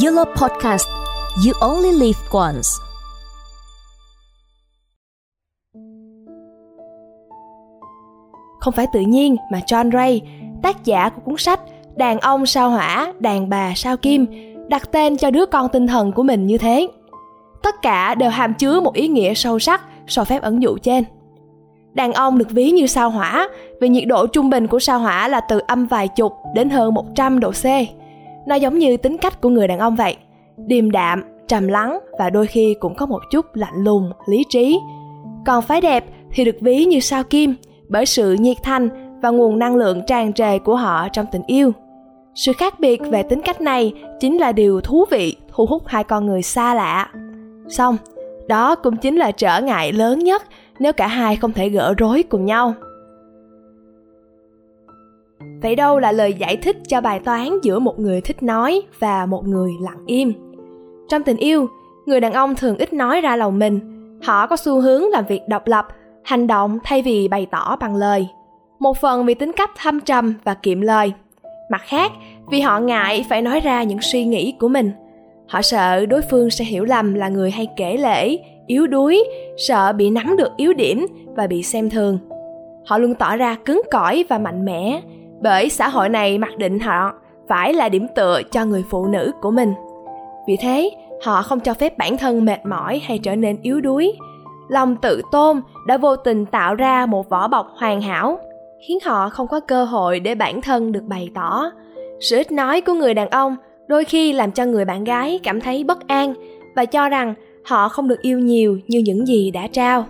YOLO Podcast, you only live once. Không phải tự nhiên mà John Ray, tác giả của cuốn sách Đàn ông sao hỏa, đàn bà sao kim, đặt tên cho đứa con tinh thần của mình như thế. Tất cả đều hàm chứa một ý nghĩa sâu sắc so phép ẩn dụ trên. Đàn ông được ví như sao hỏa vì nhiệt độ trung bình của sao hỏa là từ âm vài chục đến hơn 100 độ C. Nó giống như tính cách của người đàn ông vậy, điềm đạm, trầm lắng và đôi khi cũng có một chút lạnh lùng, lý trí. Còn phái đẹp thì được ví như sao kim bởi sự nhiệt thành và nguồn năng lượng tràn trề của họ trong tình yêu. Sự khác biệt về tính cách này chính là điều thú vị thu hút hai con người xa lạ. Song, đó cũng chính là trở ngại lớn nhất nếu cả hai không thể gỡ rối cùng nhau. Vậy đâu là lời giải thích cho bài toán giữa một người thích nói và một người lặng im? Trong tình yêu, người đàn ông thường ít nói ra lòng mình. Họ có xu hướng làm việc độc lập, hành động thay vì bày tỏ bằng lời. Một phần vì tính cách thâm trầm và kiệm lời. Mặt khác, vì họ ngại phải nói ra những suy nghĩ của mình. Họ sợ đối phương sẽ hiểu lầm là người hay kể lể, yếu đuối, sợ bị nắm được yếu điểm và bị xem thường. Họ luôn tỏ ra cứng cỏi và mạnh mẽ, bởi xã hội này mặc định họ phải là điểm tựa cho người phụ nữ của mình. Vì thế, họ không cho phép bản thân mệt mỏi hay trở nên yếu đuối. Lòng tự tôn đã vô tình tạo ra một vỏ bọc hoàn hảo, khiến họ không có cơ hội để bản thân được bày tỏ. Sự ít nói của người đàn ông đôi khi làm cho người bạn gái cảm thấy bất an và cho rằng họ không được yêu nhiều như những gì đã trao.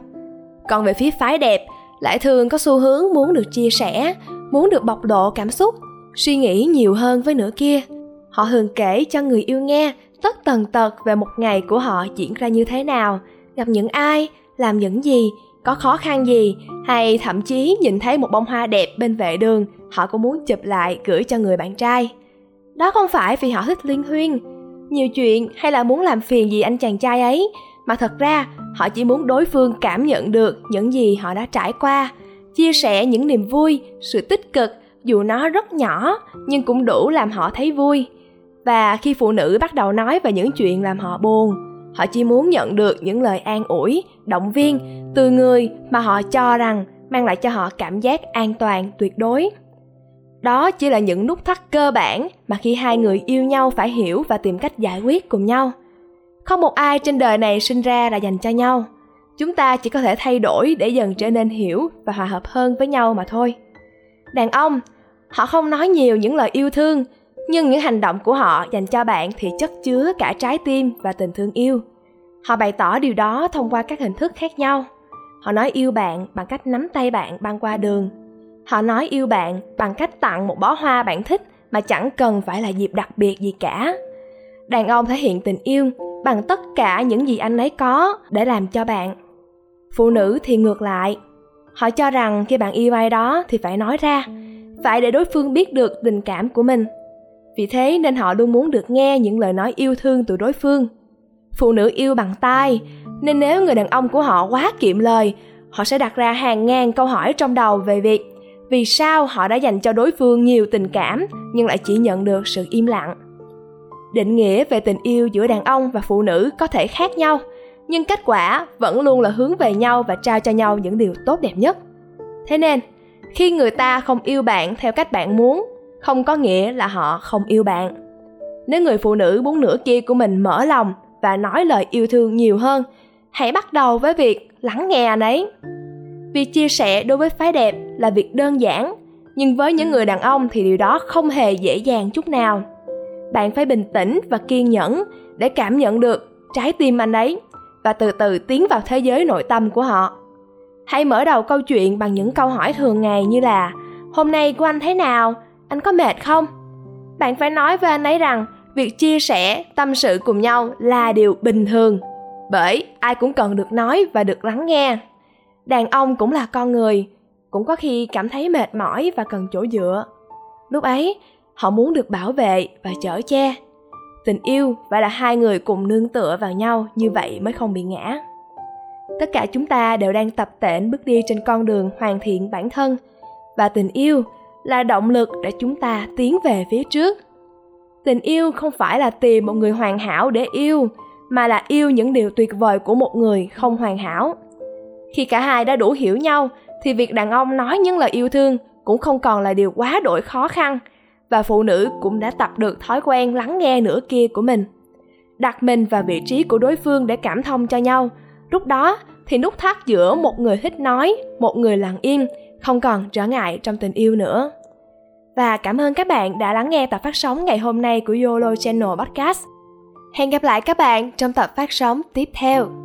Còn về phía phái đẹp, lại thường có xu hướng muốn được chia sẻ, muốn được bộc lộ cảm xúc, suy nghĩ nhiều hơn với nửa kia. Họ thường kể cho người yêu nghe tất tần tật về một ngày của họ diễn ra như thế nào, gặp những ai, làm những gì, có khó khăn gì, hay thậm chí nhìn thấy một bông hoa đẹp bên vệ đường, họ cũng muốn chụp lại gửi cho người bạn trai. Đó không phải vì họ thích liên huyên, nhiều chuyện hay là muốn làm phiền gì anh chàng trai ấy, mà thật ra họ chỉ muốn đối phương cảm nhận được những gì họ đã trải qua, chia sẻ những niềm vui, sự tích cực, dù nó rất nhỏ nhưng cũng đủ làm họ thấy vui. Và khi phụ nữ bắt đầu nói về những chuyện làm họ buồn, họ chỉ muốn nhận được những lời an ủi, động viên từ người mà họ cho rằng mang lại cho họ cảm giác an toàn tuyệt đối. Đó chỉ là những nút thắt cơ bản mà khi hai người yêu nhau phải hiểu và tìm cách giải quyết cùng nhau. Không một ai trên đời này sinh ra là dành cho nhau. Chúng ta chỉ có thể thay đổi để dần trở nên hiểu và hòa hợp hơn với nhau mà thôi. Đàn ông, họ không nói nhiều những lời yêu thương, nhưng những hành động của họ dành cho bạn thì chất chứa cả trái tim và tình thương yêu. Họ bày tỏ điều đó thông qua các hình thức khác nhau. Họ nói yêu bạn bằng cách nắm tay bạn băng qua đường. Họ nói yêu bạn bằng cách tặng một bó hoa bạn thích mà chẳng cần phải là dịp đặc biệt gì cả. Đàn ông thể hiện tình yêu bằng tất cả những gì anh ấy có để làm cho bạn. Phụ nữ thì ngược lại. Họ cho rằng khi bạn yêu ai đó thì phải nói ra, phải để đối phương biết được tình cảm của mình. Vì thế nên họ luôn muốn được nghe những lời nói yêu thương từ đối phương. Phụ nữ yêu bằng tai, nên nếu người đàn ông của họ quá kiệm lời, họ sẽ đặt ra hàng ngàn câu hỏi trong đầu về việc vì sao họ đã dành cho đối phương nhiều tình cảm nhưng lại chỉ nhận được sự im lặng. Định nghĩa về tình yêu giữa đàn ông và phụ nữ có thể khác nhau, nhưng kết quả vẫn luôn là hướng về nhau và trao cho nhau những điều tốt đẹp nhất. Thế nên, khi người ta không yêu bạn theo cách bạn muốn, không có nghĩa là họ không yêu bạn. Nếu người phụ nữ muốn nửa kia của mình mở lòng và nói lời yêu thương nhiều hơn, hãy bắt đầu với việc lắng nghe anh ấy. Việc chia sẻ đối với phái đẹp là việc đơn giản, nhưng với những người đàn ông thì điều đó không hề dễ dàng chút nào. Bạn phải bình tĩnh và kiên nhẫn để cảm nhận được trái tim anh ấy và từ từ tiến vào thế giới nội tâm của họ. Hãy mở đầu câu chuyện bằng những câu hỏi thường ngày như là hôm nay của anh thế nào? Anh có mệt không? Bạn phải nói với anh ấy rằng việc chia sẻ, tâm sự cùng nhau là điều bình thường, bởi ai cũng cần được nói và được lắng nghe. Đàn ông cũng là con người, cũng có khi cảm thấy mệt mỏi và cần chỗ dựa. Lúc ấy, họ muốn được bảo vệ và chở che. Tình yêu phải là hai người cùng nương tựa vào nhau, như vậy mới không bị ngã. Tất cả chúng ta đều đang tập tễnh bước đi trên con đường hoàn thiện bản thân, và tình yêu là động lực để chúng ta tiến về phía trước. Tình yêu không phải là tìm một người hoàn hảo để yêu, mà là yêu những điều tuyệt vời của một người không hoàn hảo. Khi cả hai đã đủ hiểu nhau, thì việc đàn ông nói những lời yêu thương cũng không còn là điều quá đổi khó khăn, và phụ nữ cũng đã tập được thói quen lắng nghe nửa kia của mình, đặt mình vào vị trí của đối phương để cảm thông cho nhau. Lúc đó thì nút thắt giữa một người thích nói, một người lặng im không còn trở ngại trong tình yêu nữa. Và cảm ơn các bạn đã lắng nghe tập phát sóng ngày hôm nay của YOLO Channel Podcast. Hẹn gặp lại các bạn trong tập phát sóng tiếp theo.